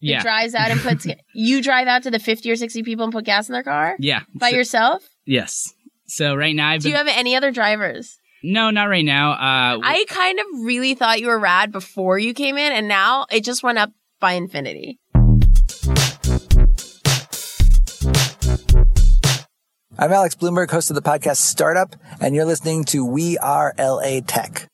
Yeah. Who drives out and puts you drive out to the 50 or 60 people and put gas in their car? Yeah. By yourself? Yes. So right now I've been... Do you have any other drivers? No, not right now. I kind of really thought you were rad before you came in, and now it just went up by infinity. I'm Alex Bloomberg, host of the podcast Startup, and you're listening to We Are LA Tech.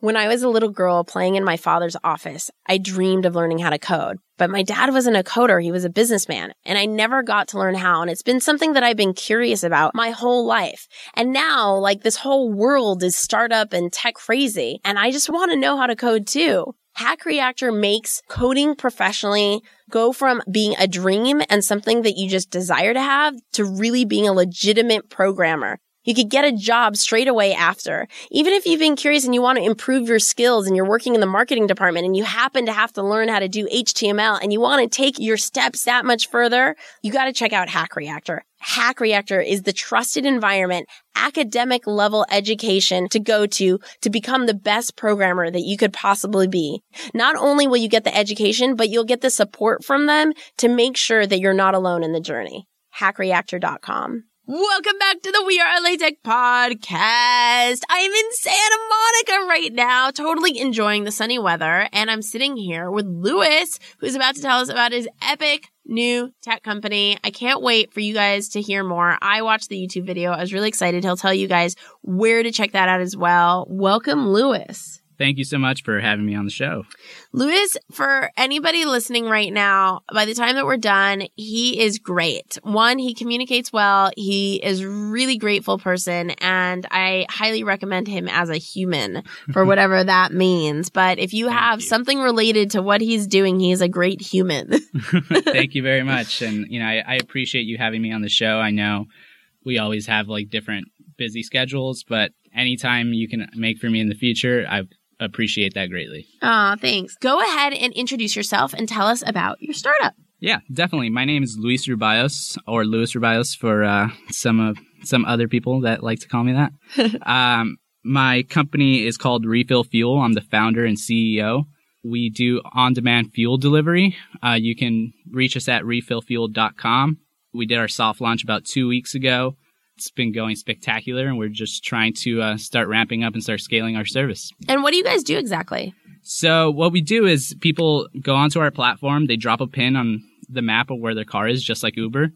When I was a little girl playing in my father's office, I dreamed of learning how to code. But my dad wasn't a coder, he was a businessman, and I never got to learn how. And it's been something that I've been curious about my whole life. And now, like, this whole world is startup and tech crazy, and I just want to know how to code too. Hack Reactor makes coding professionally go from being a dream and something that you just desire to have to really being a legitimate programmer. You could get a job straight away after. Even if you've been curious and you want to improve your skills and you're working in the marketing department and you happen to have to learn how to do HTML and you want to take your steps that much further, you got to check out Hack Reactor. Hack Reactor is the trusted environment, academic level education to go to become the best programmer that you could possibly be. Not only will you get the education, but you'll get the support from them to make sure that you're not alone in the journey. HackReactor.com. Welcome back to the We Are LA Tech podcast. I am in Santa Monica right now, totally enjoying the sunny weather, and I'm sitting here with Luis, who's about to tell us about his epic new tech company. I can't wait for you guys to hear more. I watched the YouTube video. I was really excited. He'll tell you guys where to check that out as well. Welcome, Luis. Thank you so much for having me on the show. Luis, for anybody listening right now, by the time that we're done, he is great. One, he communicates well. He is a really grateful person, and I highly recommend him as a human for whatever that means. But if you have something related to what he's doing, he is a great human. Thank you very much. And, you know, I appreciate you having me on the show. I know we always have, like, different busy schedules, but anytime you can make for me in the future, I appreciate that greatly. Aw, thanks. Go ahead and introduce yourself and tell us about your startup. Yeah, definitely. My name is Luis Ruballos, or Luis Ruballos for some other people that like to call me that. My company is called Refill Fuel. I'm the founder and CEO. We do on-demand fuel delivery. You can reach us at refillfuel.com. We did our soft launch about 2 weeks ago. It's been going spectacular, and we're just trying to start ramping up and start scaling our service. And what do you guys do exactly? So what we do is people go onto our platform. They drop a pin on the map of where their car is, just like Uber.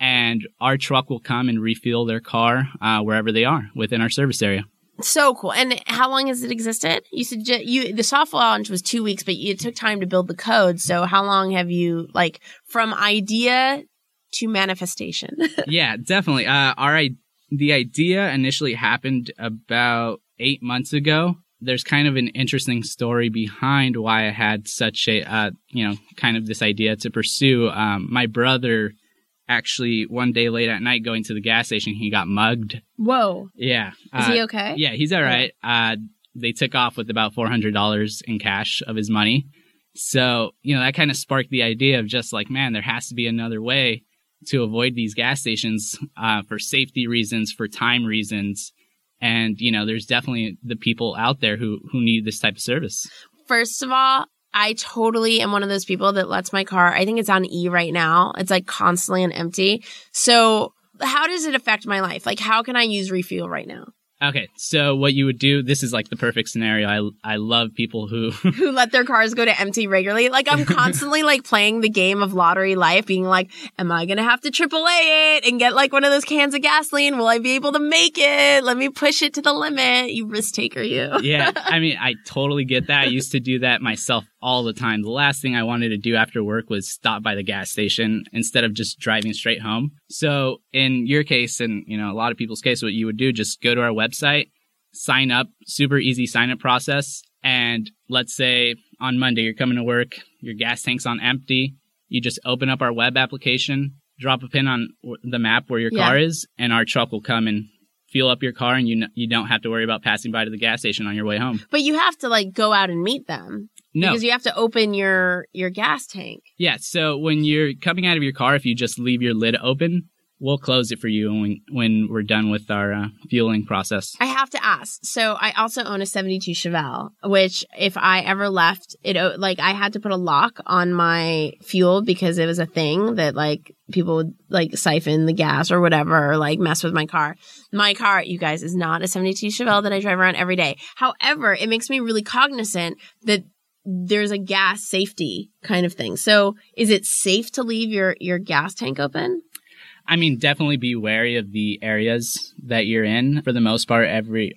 And our truck will come and refuel their car wherever they are within our service area. So cool. And how long has it existed? You the soft launch was 2 weeks, but it took time to build the code. So how long have you, like, from idea to manifestation? Yeah, definitely. The idea initially happened about 8 months ago. There's kind of an interesting story behind why I had such a, kind of this idea to pursue. My brother actually one day late at night going to the gas station, he got mugged. Whoa. Yeah. Is he okay? Yeah, he's all right. They took off with about $400 in cash of his money. So, that kind of sparked the idea of just like, man, there has to be another way to avoid these gas stations for safety reasons, for time reasons. And, there's definitely the people out there who need this type of service. First of all, I totally am one of those people that lets my car, I think it's on E right now. It's like constantly on empty. So how does it affect my life? Like, how can I use Refuel right now? Okay, so what you would do, this is like the perfect scenario. I love people who let their cars go to empty regularly. Like, I'm constantly like playing the game of lottery life, being like, am I going to have to AAA it and get like one of those cans of gasoline? Will I be able to make it? Let me push it to the limit. You risk taker, you. Yeah, I mean, I totally get that. I used to do that myself all the time. The last thing I wanted to do after work was stop by the gas station instead of just driving straight home. So in your case, and a lot of people's case, what you would do, just go to our website, sign up, super easy sign up process. And let's say on Monday, you're coming to work, your gas tank's on empty. You just open up our web application, drop a pin on the map where your car is, and our truck will come and fuel up your car, and you don't have to worry about passing by to the gas station on your way home. But you have to, like, go out and meet them. No. Because you have to open your gas tank. Yeah, so when you're coming out of your car, if you just leave your lid open, we'll close it for you when we're done with our fueling process. I have to ask. So I also own a 72 Chevelle, which if I ever left, I had to put a lock on my fuel because it was a thing that, like, people would, like, siphon the gas or whatever, or, like, mess with my car. My car, you guys, is not a 72 Chevelle that I drive around every day. However, it makes me really cognizant that there's a gas safety kind of thing. So is it safe to leave your gas tank open? I mean, definitely be wary of the areas that you're in. For the most part,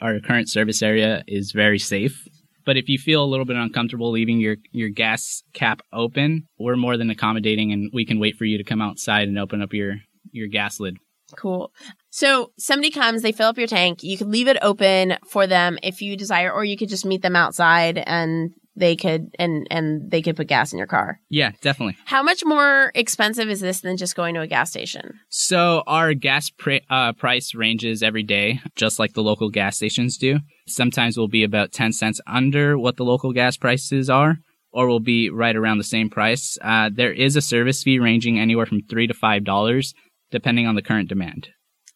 our current service area is very safe. But if you feel a little bit uncomfortable leaving your gas cap open, we're more than accommodating, and we can wait for you to come outside and open up your gas lid. Cool. So somebody comes, they fill up your tank. You can leave it open for them if you desire, or you could just meet them outside and they could put gas in your car. Yeah, definitely. How much more expensive is this than just going to a gas station? So our gas price ranges every day, just like the local gas stations do. Sometimes we'll be about 10 cents under what the local gas prices are, or we'll be right around the same price. There is a service fee ranging anywhere from $3 to $5, depending on the current demand.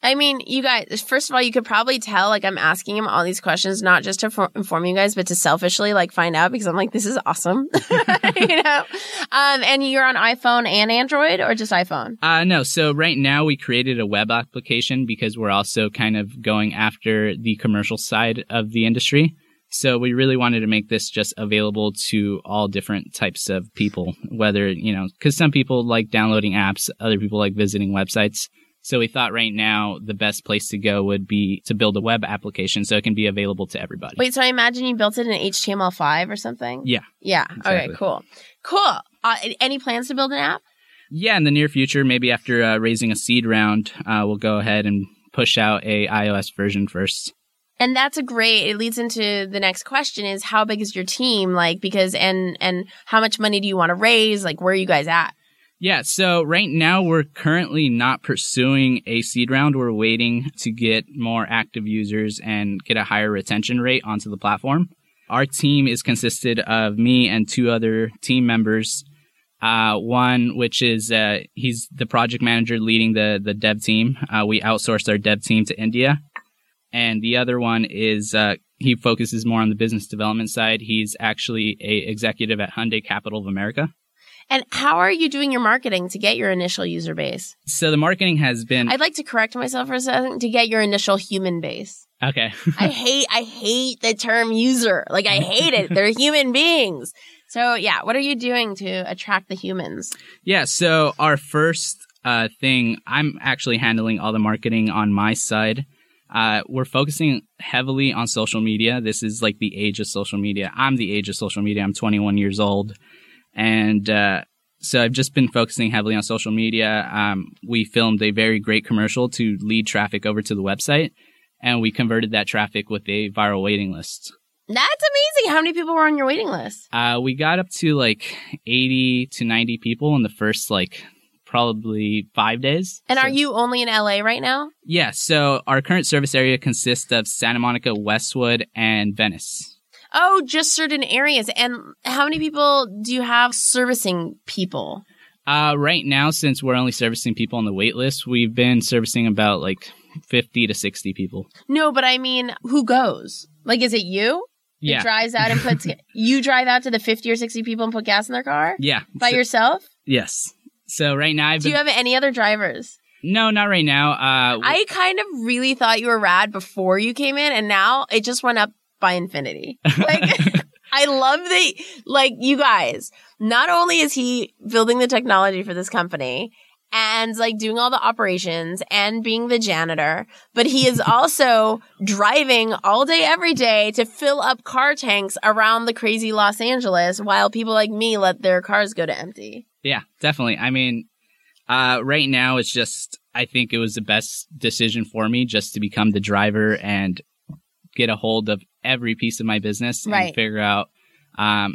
I mean, you guys, first of all, you could probably tell, like, I'm asking him all these questions, not just to inform you guys, but to selfishly, like, find out, because I'm like, this is awesome. You know? And you're on iPhone and Android, or just iPhone? No. So right now we created a web application because we're also kind of going after the commercial side of the industry. So we really wanted to make this just available to all different types of people, whether, you know, because some people like downloading apps, other people like visiting websites. So we thought right now the best place to go would be to build a web application so it can be available to everybody. Wait, so I imagine you built it in HTML5 or something? Yeah. Yeah. Exactly. Okay, cool. Cool. Any plans to build an app? Yeah, in the near future, maybe after raising a seed round, we'll go ahead and push out a iOS version first. And that's a great, it leads into the next question is how big is your team? Like, because, and how much money do you want to raise? Like, where are you guys at? Yeah, so right now we're currently not pursuing a seed round. We're waiting to get more active users and get a higher retention rate onto the platform. Our team is consisted of me and two other team members. One, which is he's the project manager leading the dev team. We outsourced our dev team to India. And the other one is he focuses more on the business development side. He's actually an executive at Hyundai Capital of America. And how are you doing your marketing to get your initial user base? So the marketing has been... I'd like to correct myself for a second. To get your initial human base. Okay. I hate the term user. Like, I hate it. They're human beings. So, yeah. What are you doing to attract the humans? Yeah. So our first thing, I'm actually handling all the marketing on my side. We're focusing heavily on social media. This is like the age of social media. I'm the age of social media. I'm 21 years old. And so I've just been focusing heavily on social media. We filmed a very great commercial to lead traffic over to the website, and we converted that traffic with a viral waiting list. That's amazing. How many people were on your waiting list? We got up to like 80 to 90 people in the first like probably 5 days. And so. Are you only in LA right now? Yeah. So our current service area consists of Santa Monica, Westwood, and Venice. Oh, just certain areas. And how many people do you have servicing people? Right now, since we're only servicing people on the wait list, we've been servicing about like 50 to 60 people. No, but I mean, who goes? Like, is it you? Yeah. It drives out and puts... You drive out to the 50 or 60 people and put gas in their car? Yeah. By yourself? Yes. So right now... Do you have any other drivers? No, not right now. I kind of really thought you were rad before you came in, and now it just went up by infinity. Like, I love that. Like, you guys, not only is he building the technology for this company and like doing all the operations and being the janitor, but he is also driving all day, every day to fill up car tanks around the crazy Los Angeles while people like me let their cars go to empty. Yeah, definitely. I mean, right now it's just, I think it was the best decision for me just to become the driver and get a hold of every piece of my business and figure out how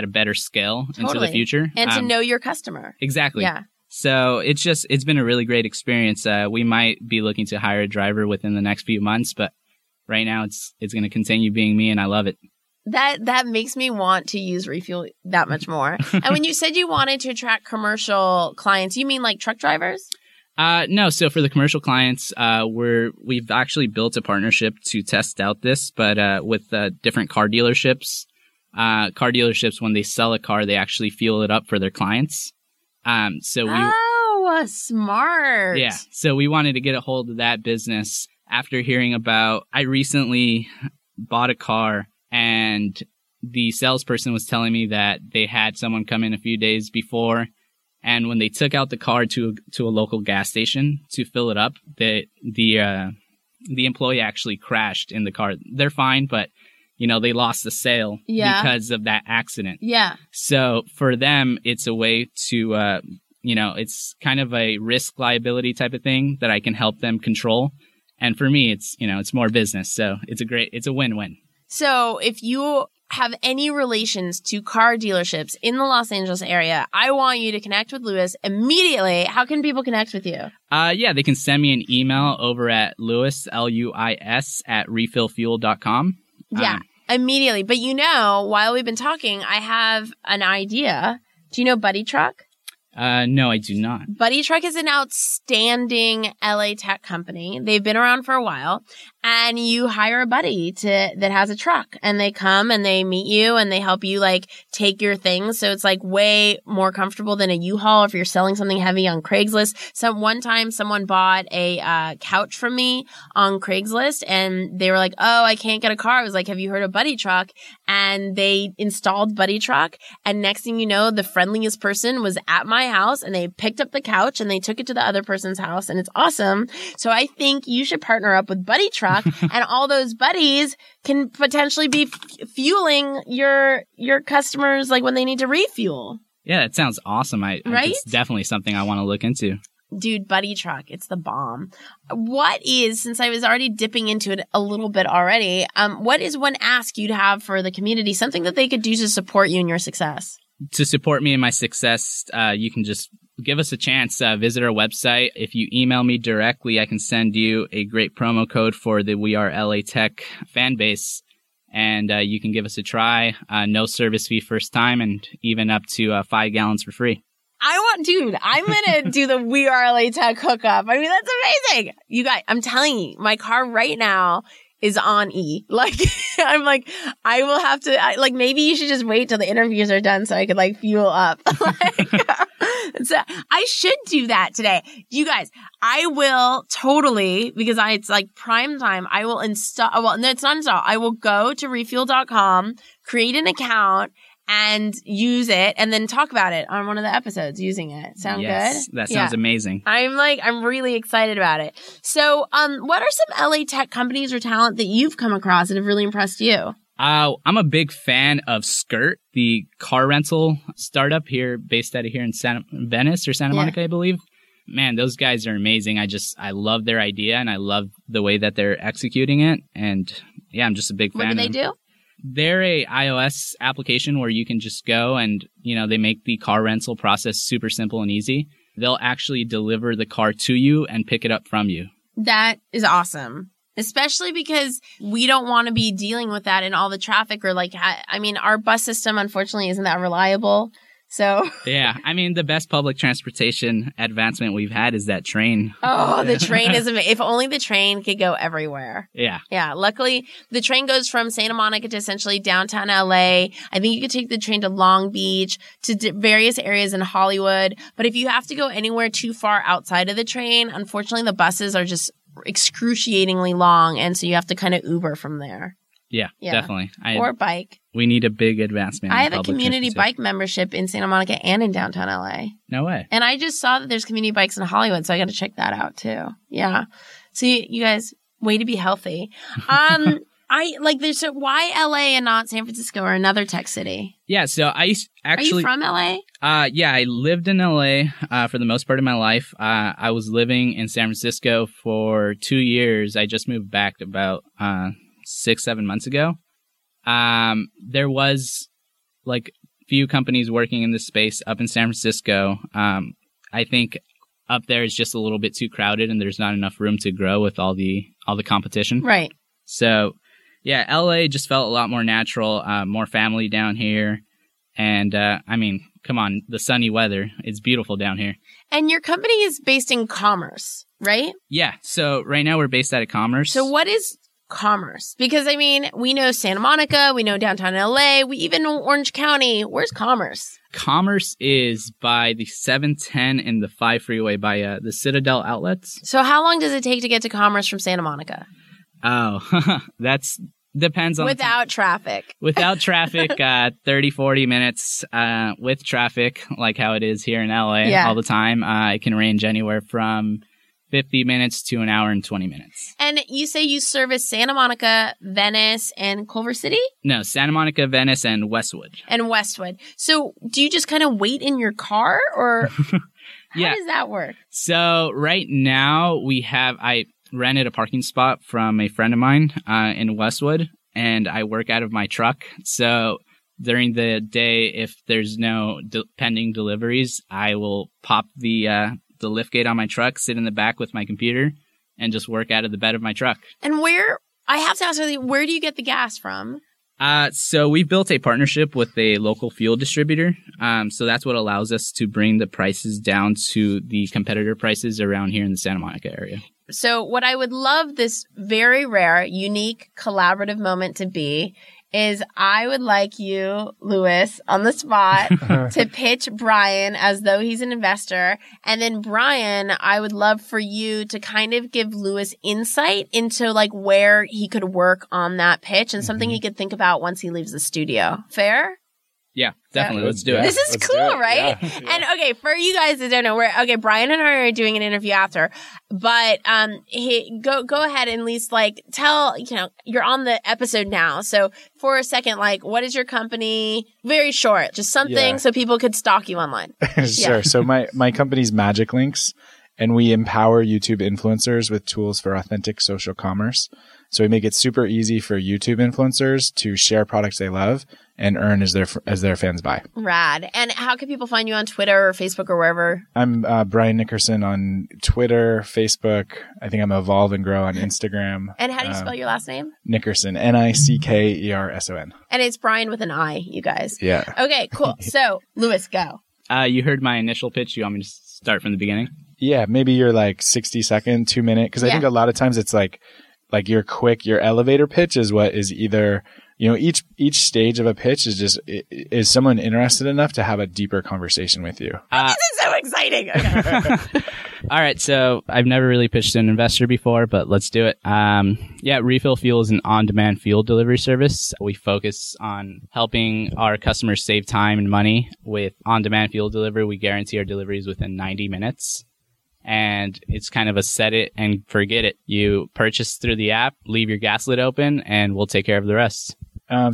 to better scale into the future. And to know your customer. Exactly. Yeah. So it's been a really great experience. We might be looking to hire a driver within the next few months, but right now it's going to continue being me, and I love it. That makes me want to use Refuel that much more. And when you said you wanted to attract commercial clients, you mean like truck drivers? No. So for the commercial clients, we've actually built a partnership to test out this, but with different car dealerships. Car dealerships, when they sell a car, they actually fuel it up for their clients. Smart. Yeah. So we wanted to get a hold of that business after hearing about. I recently bought a car, and the salesperson was telling me that they had someone come in a few days before. And when they took out the car to a local gas station to fill it up, the employee actually crashed in the car. They're fine, but they lost the sale because of that accident. Yeah. So for them, it's a way to it's kind of a risk liability type of thing that I can help them control. And for me, it's it's more business. So it's a win-win. So if you have any relations to car dealerships in the Los Angeles area, I want you to connect with Luis immediately. How can people connect with you? Yeah, they can send me an email over at Luis, Luis, @refillfuel.com. Yeah, immediately. But while we've been talking, I have an idea. Do you know Buddytruk? No, I do not. Buddytruk is an outstanding LA tech company. They've been around for a while, and you hire a buddy that has a truck, and they come and they meet you and they help you take your things. So it's way more comfortable than a U-Haul if you're selling something heavy on Craigslist. So one time someone bought a couch from me on Craigslist, and they were like, "Oh, I can't get a car." I was like, "Have you heard of Buddytruk?" And they installed Buddytruk, and next thing you know, the friendliest person was at my house, and they picked up the couch and they took it to the other person's house, and it's awesome. So I think you should partner up with Buddytruk, and all those buddies can potentially be fueling your customers when they need to refuel. Yeah, it sounds awesome. Right? It's definitely something I want to look into. Dude, Buddytruk, it's the bomb. Since I was already dipping into it a little bit already, what is one ask you'd have for the community, something that they could do to support you in your success? To support me in my success, you can just give us a chance. Visit our website. If you email me directly, I can send you a great promo code for the We Are LA Tech fan base, and you can give us a try. No service fee first time, and even up to 5 gallons for free. I'm going to do the We Are LA Tech hookup. I mean, that's amazing. You guys, I'm telling you, my car right now is on E. I'm like, I will have to, maybe you should just wait till the interviews are done so I could fuel up. So I should do that today. You guys, I will totally, because it's prime time. I will install, well, no, it's not install. I will go to refuel.com, create an account, and use it, and then talk about it on one of the episodes using it. Sound good? That sounds amazing. I'm really excited about it. So, what are some LA tech companies or talent that you've come across that have really impressed you? I'm a big fan of Skurt, the car rental startup based out of here in Venice or Santa Monica, I believe. Man, those guys are amazing. I love their idea, and I love the way that they're executing it. And yeah, I'm just a big fan of them. What do they do? They're a iOS application where you can just go and, they make the car rental process super simple and easy. They'll actually deliver the car to you and pick it up from you. That is awesome. Especially because we don't want to be dealing with that in all the traffic our bus system, unfortunately, isn't that reliable. So yeah, the best public transportation advancement we've had is that train. Oh, the train is amazing. If only the train could go everywhere. Yeah. Yeah. Luckily, the train goes from Santa Monica to essentially downtown LA. I think you could take the train to Long Beach, to various areas in Hollywood. But if you have to go anywhere too far outside of the train, unfortunately, the buses are just excruciatingly long. And so you have to kind of Uber from there. Yeah, definitely. Or bike. We need a big advancement. I have a community bike membership in Santa Monica and in downtown LA. No way. And I just saw that there's community bikes in Hollywood, so I got to check that out too. Yeah. So you guys, way to be healthy. Why LA and not San Francisco or another tech city? Yeah. So are you from LA? Yeah, I lived in LA for the most part of my life. I was living in San Francisco for 2 years. I just moved back about 6-7 months ago. There was few companies working in this space up in San Francisco. I think up there is just a little bit too crowded and there's not enough room to grow with all the competition. Right. So yeah, LA just felt a lot more natural, more family down here. And I mean, come on, the sunny weather. It's beautiful down here. And your company is based in Commerce, right? Yeah. So right now we're based out of Commerce. So what is Commerce? Because, I mean, we know Santa Monica, we know downtown LA, we even know Orange County. Where's Commerce? Commerce is by the 710 and the 5 freeway by the Citadel outlets. So how long does it take to get to Commerce from Santa Monica? Oh, that's... Depends on without traffic. Without traffic, 30, 40 minutes. With traffic, like how it is here in LA all the time, it can range anywhere from 50 minutes to an hour and 20 minutes. And you say you service Santa Monica, Venice, and Culver City? No, Santa Monica, Venice, and Westwood. And Westwood. So do you just kind of wait in your car, or how does that work? So right now we have... I rented a parking spot from a friend of mine in Westwood, and I work out of my truck. So during the day, if there's no pending deliveries, I will pop the lift gate on my truck, sit in the back with my computer, and just work out of the bed of my truck. And where, I have to ask you, where do you get the gas from? So we built a partnership with a local fuel distributor. So that's what allows us to bring the prices down to the competitor prices around here in the Santa Monica area. So what I would love this very rare, unique, collaborative moment to be is I would like you, Luis, on the spot to pitch Brian as though he's an investor. And then, Brian, I would love for you to kind of give Luis insight into like where he could work on that pitch and something he could think about once he leaves the studio. Fair? Yeah, definitely. Let's do it. This is cool, right? Yeah. And okay, for you guys that don't know, Brian and I are doing an interview after, but go ahead and at least like tell, you know, you're on the episode now. So for a second, like, what is your company? Very short, just something so people could stalk you online. Sure. So my company's MagicLinks, and we empower YouTube influencers with tools for authentic social commerce. So we make it super easy for YouTube influencers to share products they love and earn as their fans buy. Rad. And how can people find you on Twitter or Facebook or wherever? I'm Brian Nickerson on Twitter, Facebook. I think I'm Evolve and Grow on Instagram. And how do you spell your last name? Nickerson. Nickerson. And it's Brian with an I, you guys. Yeah. Okay, cool. So, Luis, go. You heard my initial pitch. You want me to start from the beginning? Yeah, maybe you're like 60-second, 2-minute. Because I think a lot of times it's like your elevator pitch is what is either, you know, each stage of a pitch is just, is someone interested enough to have a deeper conversation with you? This is so exciting. Okay. All right. So I've never really pitched an investor before, but let's do it. Refill Fuel is an on-demand fuel delivery service. We focus on helping our customers save time and money with on-demand fuel delivery. We guarantee our deliveries within 90 minutes. And it's kind of a set it and forget it. You purchase through the app, leave your gas lid open, and we'll take care of the rest.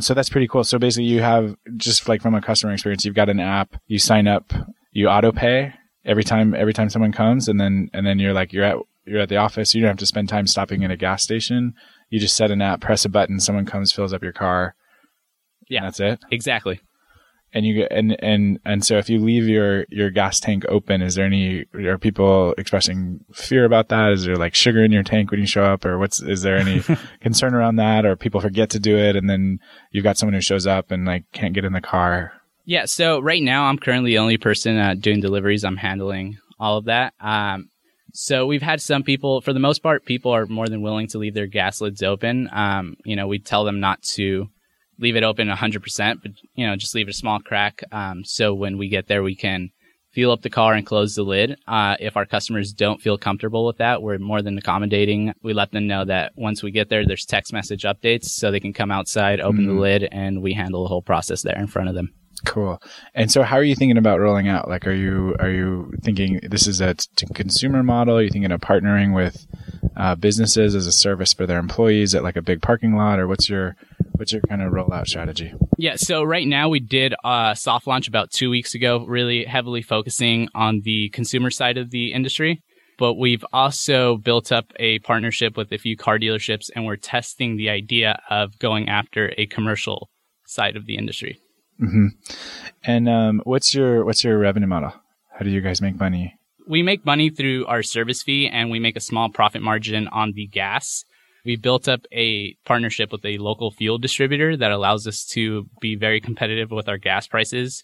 So that's pretty cool. So basically you have, just like from a customer experience, you've got an app, you sign up, you auto pay every time someone comes, and then you're at the office, you don't have to spend time stopping at a gas station. You just set an app, press a button, someone comes, fills up your car. Yeah. That's it. Exactly. And you and so if you leave your gas tank open, are people expressing fear about that? Is there like sugar in your tank when you show up, or is there any concern around that, or people forget to do it and then you've got someone who shows up and like can't get in the car? Yeah. So right now I'm currently the only person doing deliveries. I'm handling all of that. So we've had some people, for the most part, people are more than willing to leave their gas lids open. You know, we tell them not to leave it open 100%, but, you know, just leave it a small crack. So when we get there, we can fuel up the car and close the lid. If our customers don't feel comfortable with that, we're more than accommodating. We let them know that once we get there, there's text message updates so they can come outside, open the lid, and we handle the whole process there in front of them. Cool. And so how are you thinking about rolling out? Like, are you thinking this is a consumer model? Are you thinking of partnering with businesses as a service for their employees at like a big parking lot, or what's your kind of rollout strategy? Yeah. So right now we did a soft launch about 2 weeks ago, really heavily focusing on the consumer side of the industry. But we've also built up a partnership with a few car dealerships, and we're testing the idea of going after a commercial side of the industry. Mm-hmm. And what's your revenue model? How do you guys make money? we make money through our service fee, and we make a small profit margin on the gas. We built up a partnership with a local fuel distributor that allows us to be very competitive with our gas prices.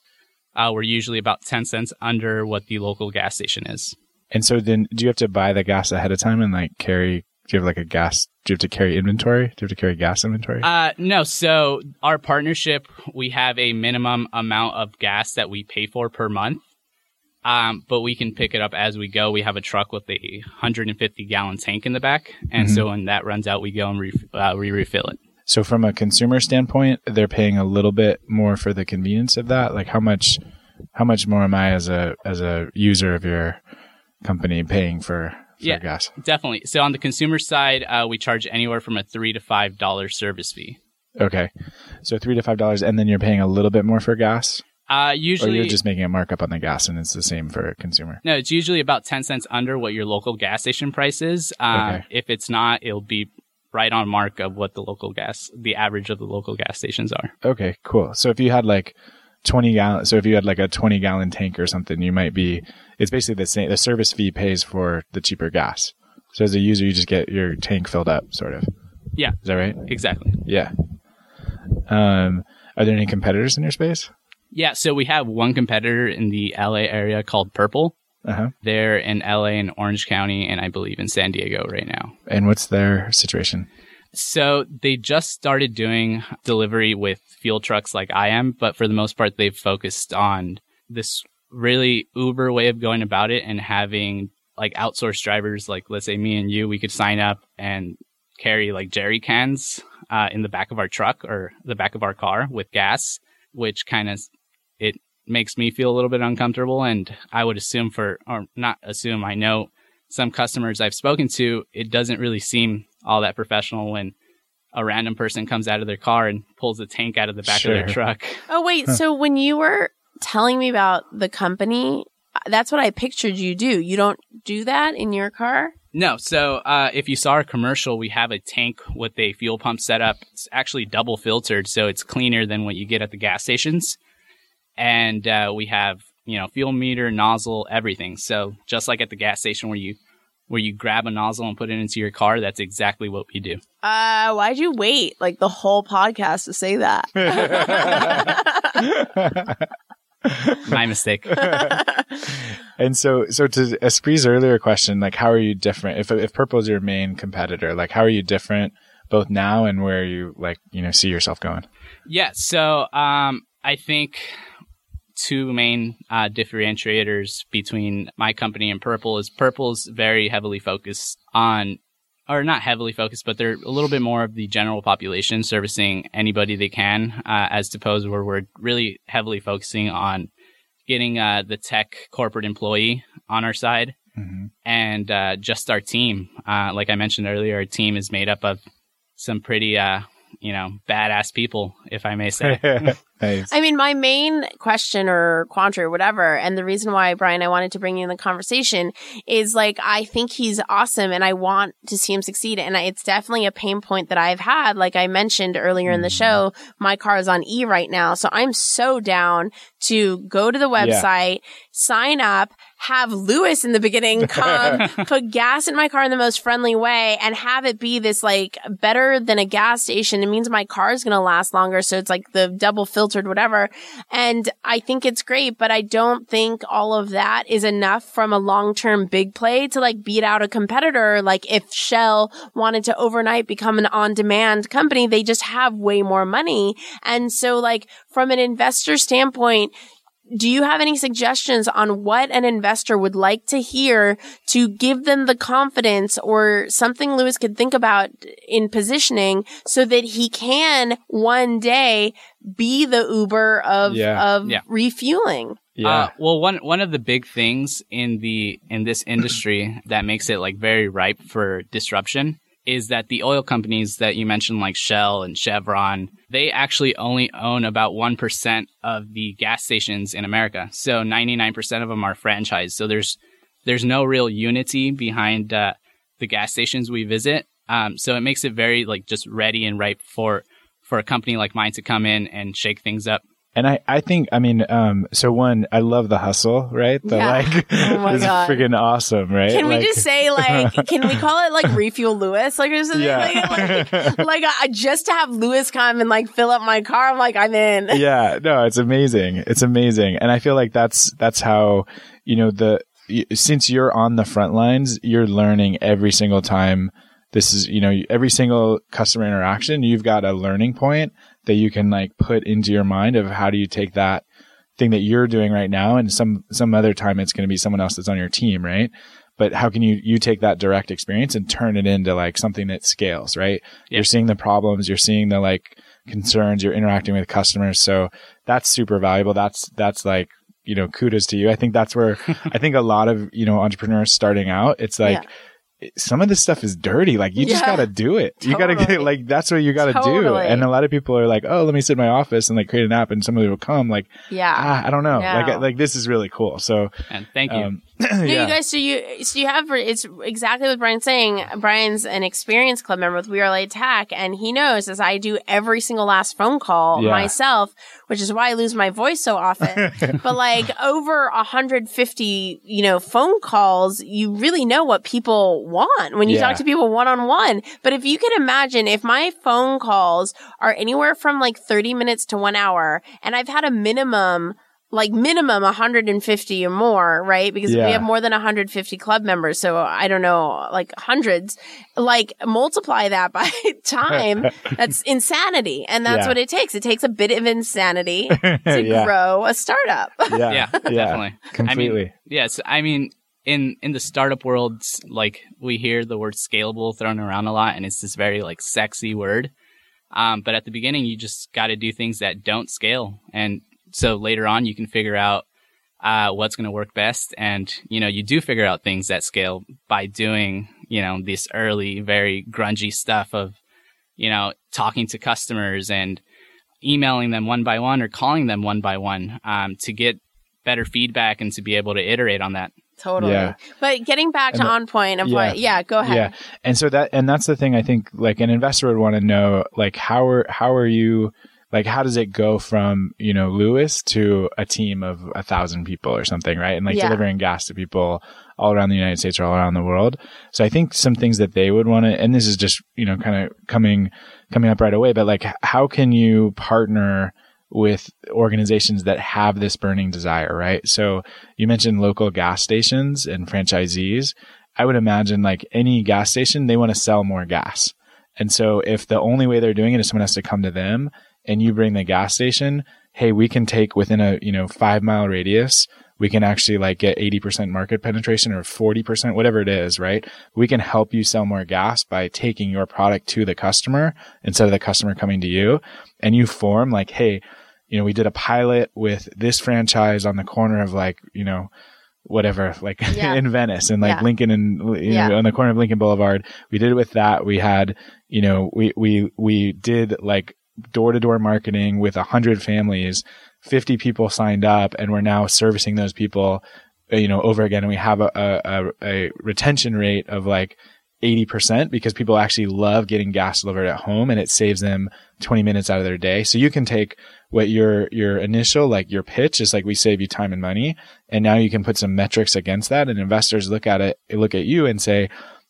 We're usually about 10 cents under what the local gas station is. And so then do you have to buy the gas ahead of time and like carry, do you have like a gas, do you have to carry inventory? Do you have to carry gas inventory? No. So our partnership, we have a minimum amount of gas that we pay for per month. But we can pick it up as we go. We have a truck with a 150-gallon tank in the back. And so when that runs out, we go and refill it. So from a consumer standpoint, they're paying a little bit more for the convenience of that. Like how much more am I as a user of your company paying for gas? Definitely. So on the consumer side, we charge anywhere from a $3 to $5 service fee. Okay. So $3 to $5, and then you're paying a little bit more for gas? Usually, or you're just making a markup on the gas and it's the same for a consumer. No, it's usually about 10 cents under what your local gas station price is. Okay. If it's not, it'll be right on mark of what the average of the local gas stations are. Okay, cool. So if you had like a 20 gallon tank or something, it's basically the same. The service fee pays for the cheaper gas. So as a user, you just get your tank filled up, sort of. Yeah. Is that right? Exactly. Yeah. Are there any competitors in your space? Yeah, so we have one competitor in the LA area called Purple. Uh-huh. They're in LA and Orange County, and I believe in San Diego right now. And what's their situation? So they just started doing delivery with fuel trucks like I am, but for the most part, they've focused on this really Uber way of going about it and having like outsourced drivers, like let's say me and you, we could sign up and carry like jerry cans in the back of our truck or the back of our car with gas, which kind of it makes me feel a little bit uncomfortable. And I would assume I know some customers I've spoken to, it doesn't really seem all that professional when a random person comes out of their car and pulls a tank out of the back of their truck. Oh, wait. So when you were telling me about the company, that's what I pictured you do. You don't do that in your car? No. So if you saw our commercial, we have a tank with a fuel pump set up. It's actually double filtered, so it's cleaner than what you get at the gas stations. And we have, fuel meter, nozzle, everything. So just like at the gas station where you grab a nozzle and put it into your car, that's exactly what we do. Why'd you wait like the whole podcast to say that? My mistake. And so to Espree's earlier question, like how are you different? If Purple is your main competitor, like how are you different both now and where you like, see yourself going? Yeah. So I think two main differentiators between my company and Purple is Purple's very heavily focused on, or not heavily focused, but they're a little bit more of the general population, servicing anybody they can, as opposed where we're really heavily focusing on getting the tech corporate employee on our side. Mm-hmm. And just our team. Like I mentioned earlier, our team is made up of some pretty... badass people, if I may say. Nice. I mean, my main question or quandary or whatever, and the reason why, Brian, I wanted to bring you in the conversation is like, I think he's awesome and I want to see him succeed. And it's definitely a pain point that I've had. Like I mentioned earlier in the show, my car is on E right now. So I'm so down to go to the website, sign up, have Lewis in the beginning come put gas in my car in the most friendly way and have it be this like better than a gas station. It means my car is going to last longer. So it's like the double filtered whatever. And I think it's great, but I don't think all of that is enough from a long-term big play to like beat out a competitor. Like if Shell wanted to overnight become an on-demand company, they just have way more money. And so like from an investor standpoint, do you have any suggestions on what an investor would like to hear to give them the confidence or something Lewis could think about in positioning so that he can one day be the Uber of refueling? Yeah. Well, one of the big things in this industry that makes it like very ripe for disruption is that the oil companies that you mentioned, like Shell and Chevron, they actually only own about 1% of the gas stations in America. So 99% of them are franchised. So there's no real unity behind the gas stations we visit. So it makes it very like just ready and ripe for a company like mine to come in and shake things up And I think, I mean, so one, I love the hustle, right? The like, is freaking awesome, right? Can we just say, like, can we call it like Refuel Lewis? Like, or something? Like I, just to have Lewis come and like fill up my car, I'm like, I'm in. Yeah, no, it's amazing. It's amazing. And I feel like that's how, you know, since you're on the front lines, you're learning every single time. This is, you know, every single customer interaction, you've got a learning point that you can like put into your mind of how do you take that thing that you're doing right now, and some other time it's going to be someone else that's on your team, right? But how can you take that direct experience and turn it into like something that scales, right? Yeah. You're seeing the problems, you're seeing the like concerns, you're interacting with customers, so that's super valuable. That's like, you know, kudos to you. I think that's where I think a lot of, you know, entrepreneurs starting out, it's like. Yeah. Some of this stuff is dirty. Like, you just got to do it. Totally. You got to get, like, that's what you got to do. And a lot of people are like, oh, let me sit in my office and like create an app and somebody will come. Like, I don't know. Yeah. Like this is really cool. So, and thank you. You guys, so you have, it's exactly what Brian's saying. Brian's an experienced club member with WeAreLATech, and he knows, as I do every single last phone call myself, which is why I lose my voice so often. But like over 150, you know, phone calls, you really know what people want when you talk to people one-on-one. But if you can imagine, if my phone calls are anywhere from like 30 minutes to 1 hour, and I've had a minimum 150 or more, right? Because we have more than 150 club members. So I don't know, like hundreds, like multiply that by time. That's insanity. And that's what it takes. It takes a bit of insanity to grow a startup. Definitely. Completely. I mean, yes. I mean, in the startup world, like we hear the word scalable thrown around a lot, and it's this very like sexy word. But at the beginning, you just got to do things that don't scale. And so later on, you can figure out what's going to work best. And, you know, you do figure out things that scale by doing, you know, this early, very grungy stuff of, you know, talking to customers and emailing them one by one or calling them one by one to get better feedback and to be able to iterate on that. Totally. Yeah. But getting back to on point, go ahead. Yeah. And so that's the thing I think like an investor would want to know, like, how are you, like, how does it go from, you know, Lewis to a team of 1,000 people or something, right? And like delivering gas to people all around the United States or all around the world. So I think some things that they would want to, and this is just, you know, kind of coming up right away, but like, how can you partner with organizations that have this burning desire, right? So you mentioned local gas stations and franchisees. I would imagine like any gas station, they want to sell more gas. And so if the only way they're doing it is someone has to come to them, and you bring the gas station, hey, we can take within a, you know, 5 mile radius, we can actually like get 80% market penetration or 40%, whatever it is, right? We can help you sell more gas by taking your product to the customer instead of the customer coming to you. And you form like, hey, you know, we did a pilot with this franchise on the corner of like, you know, whatever, like in Venice and like Lincoln and on the corner of Lincoln Boulevard. We did it with that. We had, you know, we did like door-to-door marketing with 100 families, 50 people signed up, and we're now servicing those people, you know, over again. And we have a retention rate of like 80% because people actually love getting gas delivered at home, and it saves them 20 minutes out of their day. So you can take what your initial, like your pitch is like, we save you time and money. And now you can put some metrics against that, and investors look at you and say,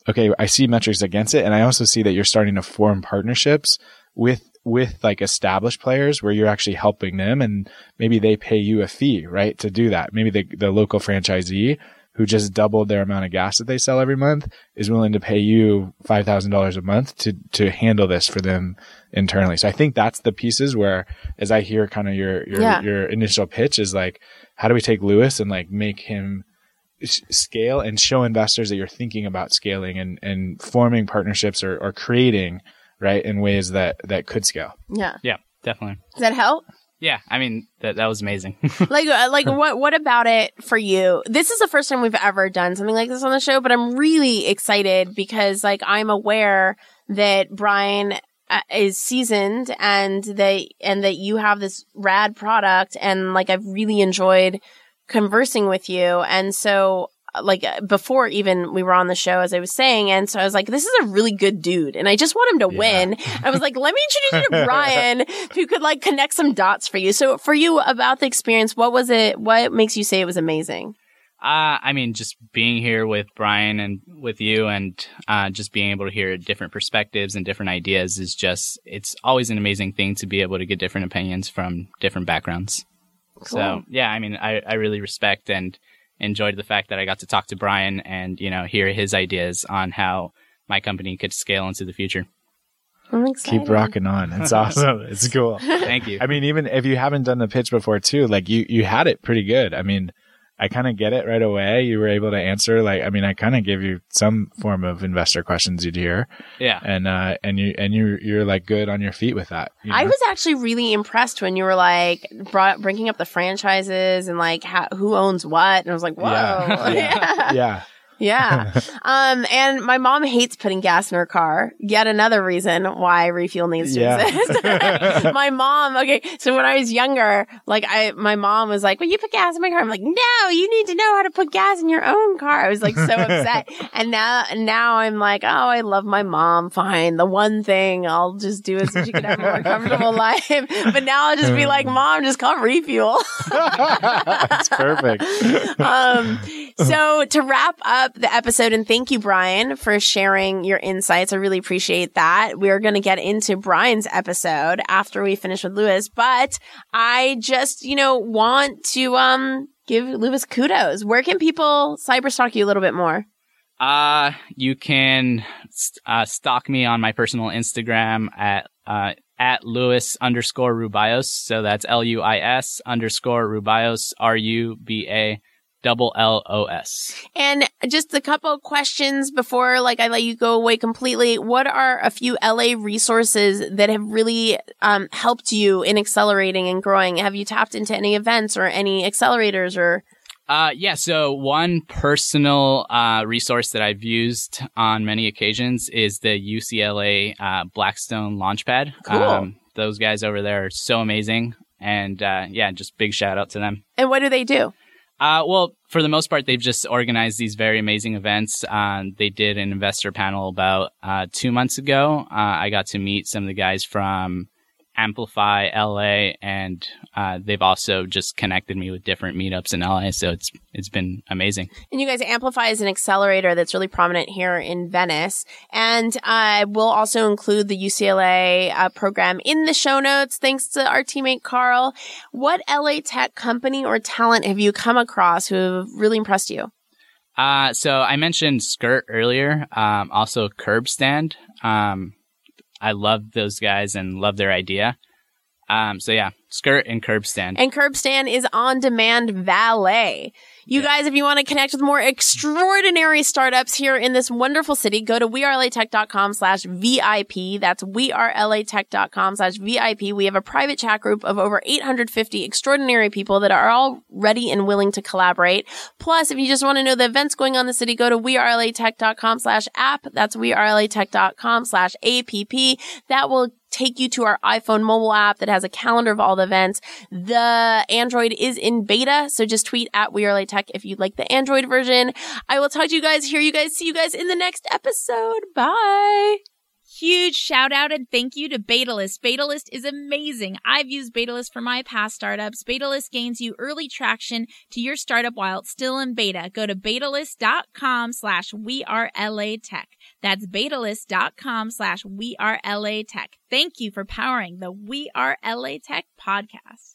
okay, I see metrics against it. And I also see that you're starting to form partnerships with like established players where you're actually helping them, and maybe they pay you a fee, right, to do that. Maybe the local franchisee who just doubled their amount of gas that they sell every month is willing to pay you $5,000 a month to handle this for them internally. So I think that's the pieces where, as I hear kind of your initial pitch is like, how do we take Lewis and like make him scale and show investors that you're thinking about scaling and forming partnerships or creating, right, in ways that could scale. Yeah. Yeah, definitely. Does that help? Yeah. I mean, that was amazing. like what about it for you? This is the first time we've ever done something like this on the show, but I'm really excited because like I'm aware that Brian is seasoned and that you have this rad product, and like I've really enjoyed conversing with you. And so like before even we were on the show, as I was saying. And so I was like, this is a really good dude and I just want him to win. I was like, let me introduce you to Brian who could like connect some dots for you. So for you about the experience, what was it? What makes you say it was amazing? I mean, just being here with Brian and with you and just being able to hear different perspectives and different ideas is just, it's always an amazing thing to be able to get different opinions from different backgrounds. Cool. So, yeah, I mean, I really respect and enjoyed the fact that I got to talk to Brian and, you know, hear his ideas on how my company could scale into the future. I'm excited. Keep rocking on. It's awesome. It's cool. Thank you. I mean, even if you haven't done the pitch before, too, like you had it pretty good. I mean, I kind of get it right away. You were able to answer, like, I mean, I kind of gave you some form of investor questions you'd hear. Yeah. And you're like good on your feet with that. You know? I was actually really impressed when you were like bringing up the franchises and like who owns what. And I was like, whoa. Yeah. Yeah. Yeah. Yeah. And my mom hates putting gas in her car. Yet another reason why refuel needs to exist. My mom, okay, so when I was younger, like my mom was like, well, you put gas in my car. I'm like, no, you need to know how to put gas in your own car. I was like so upset. And now I'm like, oh, I love my mom. Fine. The one thing I'll just do is so she can have a more comfortable life. But now I'll just be like, Mom, just call refuel. That's perfect. So to wrap up the episode, and thank you, Brian, for sharing your insights. I really appreciate that. We're going to get into Brian's episode after we finish with Luis, but I just, you know, want to give Luis kudos. Where can people cyberstalk you a little bit more? You can stalk me on my personal Instagram at Luis_Ruballos. So that's LUIS_Ruballos, RUBALLOS. And just a couple of questions before, like, I let you go away completely. What are a few LA resources that have really helped you in accelerating and growing? Have you tapped into any events or any accelerators or? Yeah. So one personal resource that I've used on many occasions is the UCLA Blackstone Launchpad. Cool. Those guys over there are so amazing, and just big shout out to them. And what do they do? Well, for the most part, they've just organized these very amazing events. They did an investor panel about 2 months ago. I got to meet some of the guys from Amplify LA, and they've also just connected me with different meetups in LA. So it's been amazing. And you guys, Amplify is an accelerator that's really prominent here in Venice. And we'll also include the UCLA program in the show notes. Thanks to our teammate, Carl. What LA tech company or talent have you come across who have really impressed you? So I mentioned Skurt earlier, also CurbStand. I love those guys and love their idea. So yeah, Skurt and CurbStand. And CurbStand is on-demand valet. You guys, if you want to connect with more extraordinary startups here in this wonderful city, go to WeAreLATech.com/VIP. That's WeAreLATech.com/VIP. We have a private chat group of over 850 extraordinary people that are all ready and willing to collaborate. Plus, if you just want to know the events going on in the city, go to WeAreLATech.com/app. That's WeAreLATech.com/app. That will take you to our iPhone mobile app that has a calendar of all the events. The Android is in beta, so just tweet at WeAreLATech if you'd like the Android version. I will talk to you guys, hear you guys, see you guys in the next episode. Bye. Huge shout out and thank you to Betalist. Betalist is amazing. I've used Betalist for my past startups. Betalist gains you early traction to your startup while it's still in beta. Go to Betalist.com/WeAreLATech. That's Betalist.com/WeAreLATech. Thank you for powering the We Are LA Tech podcast.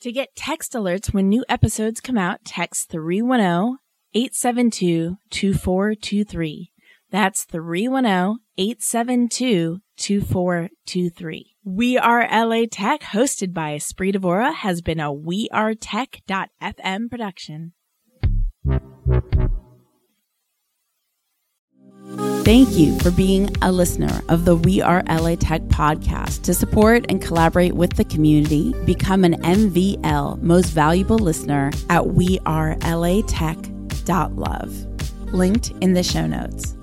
To get text alerts when new episodes come out, text 310-872-2423. That's 310-872-2423. We Are LA Tech, hosted by Espree Devora, has been a WeAreTech.fm production. Thank you for being a listener of the We Are LA Tech podcast. To support and collaborate with the community, become an MVL, most valuable listener, at WeAreLATech.love. Linked in the show notes.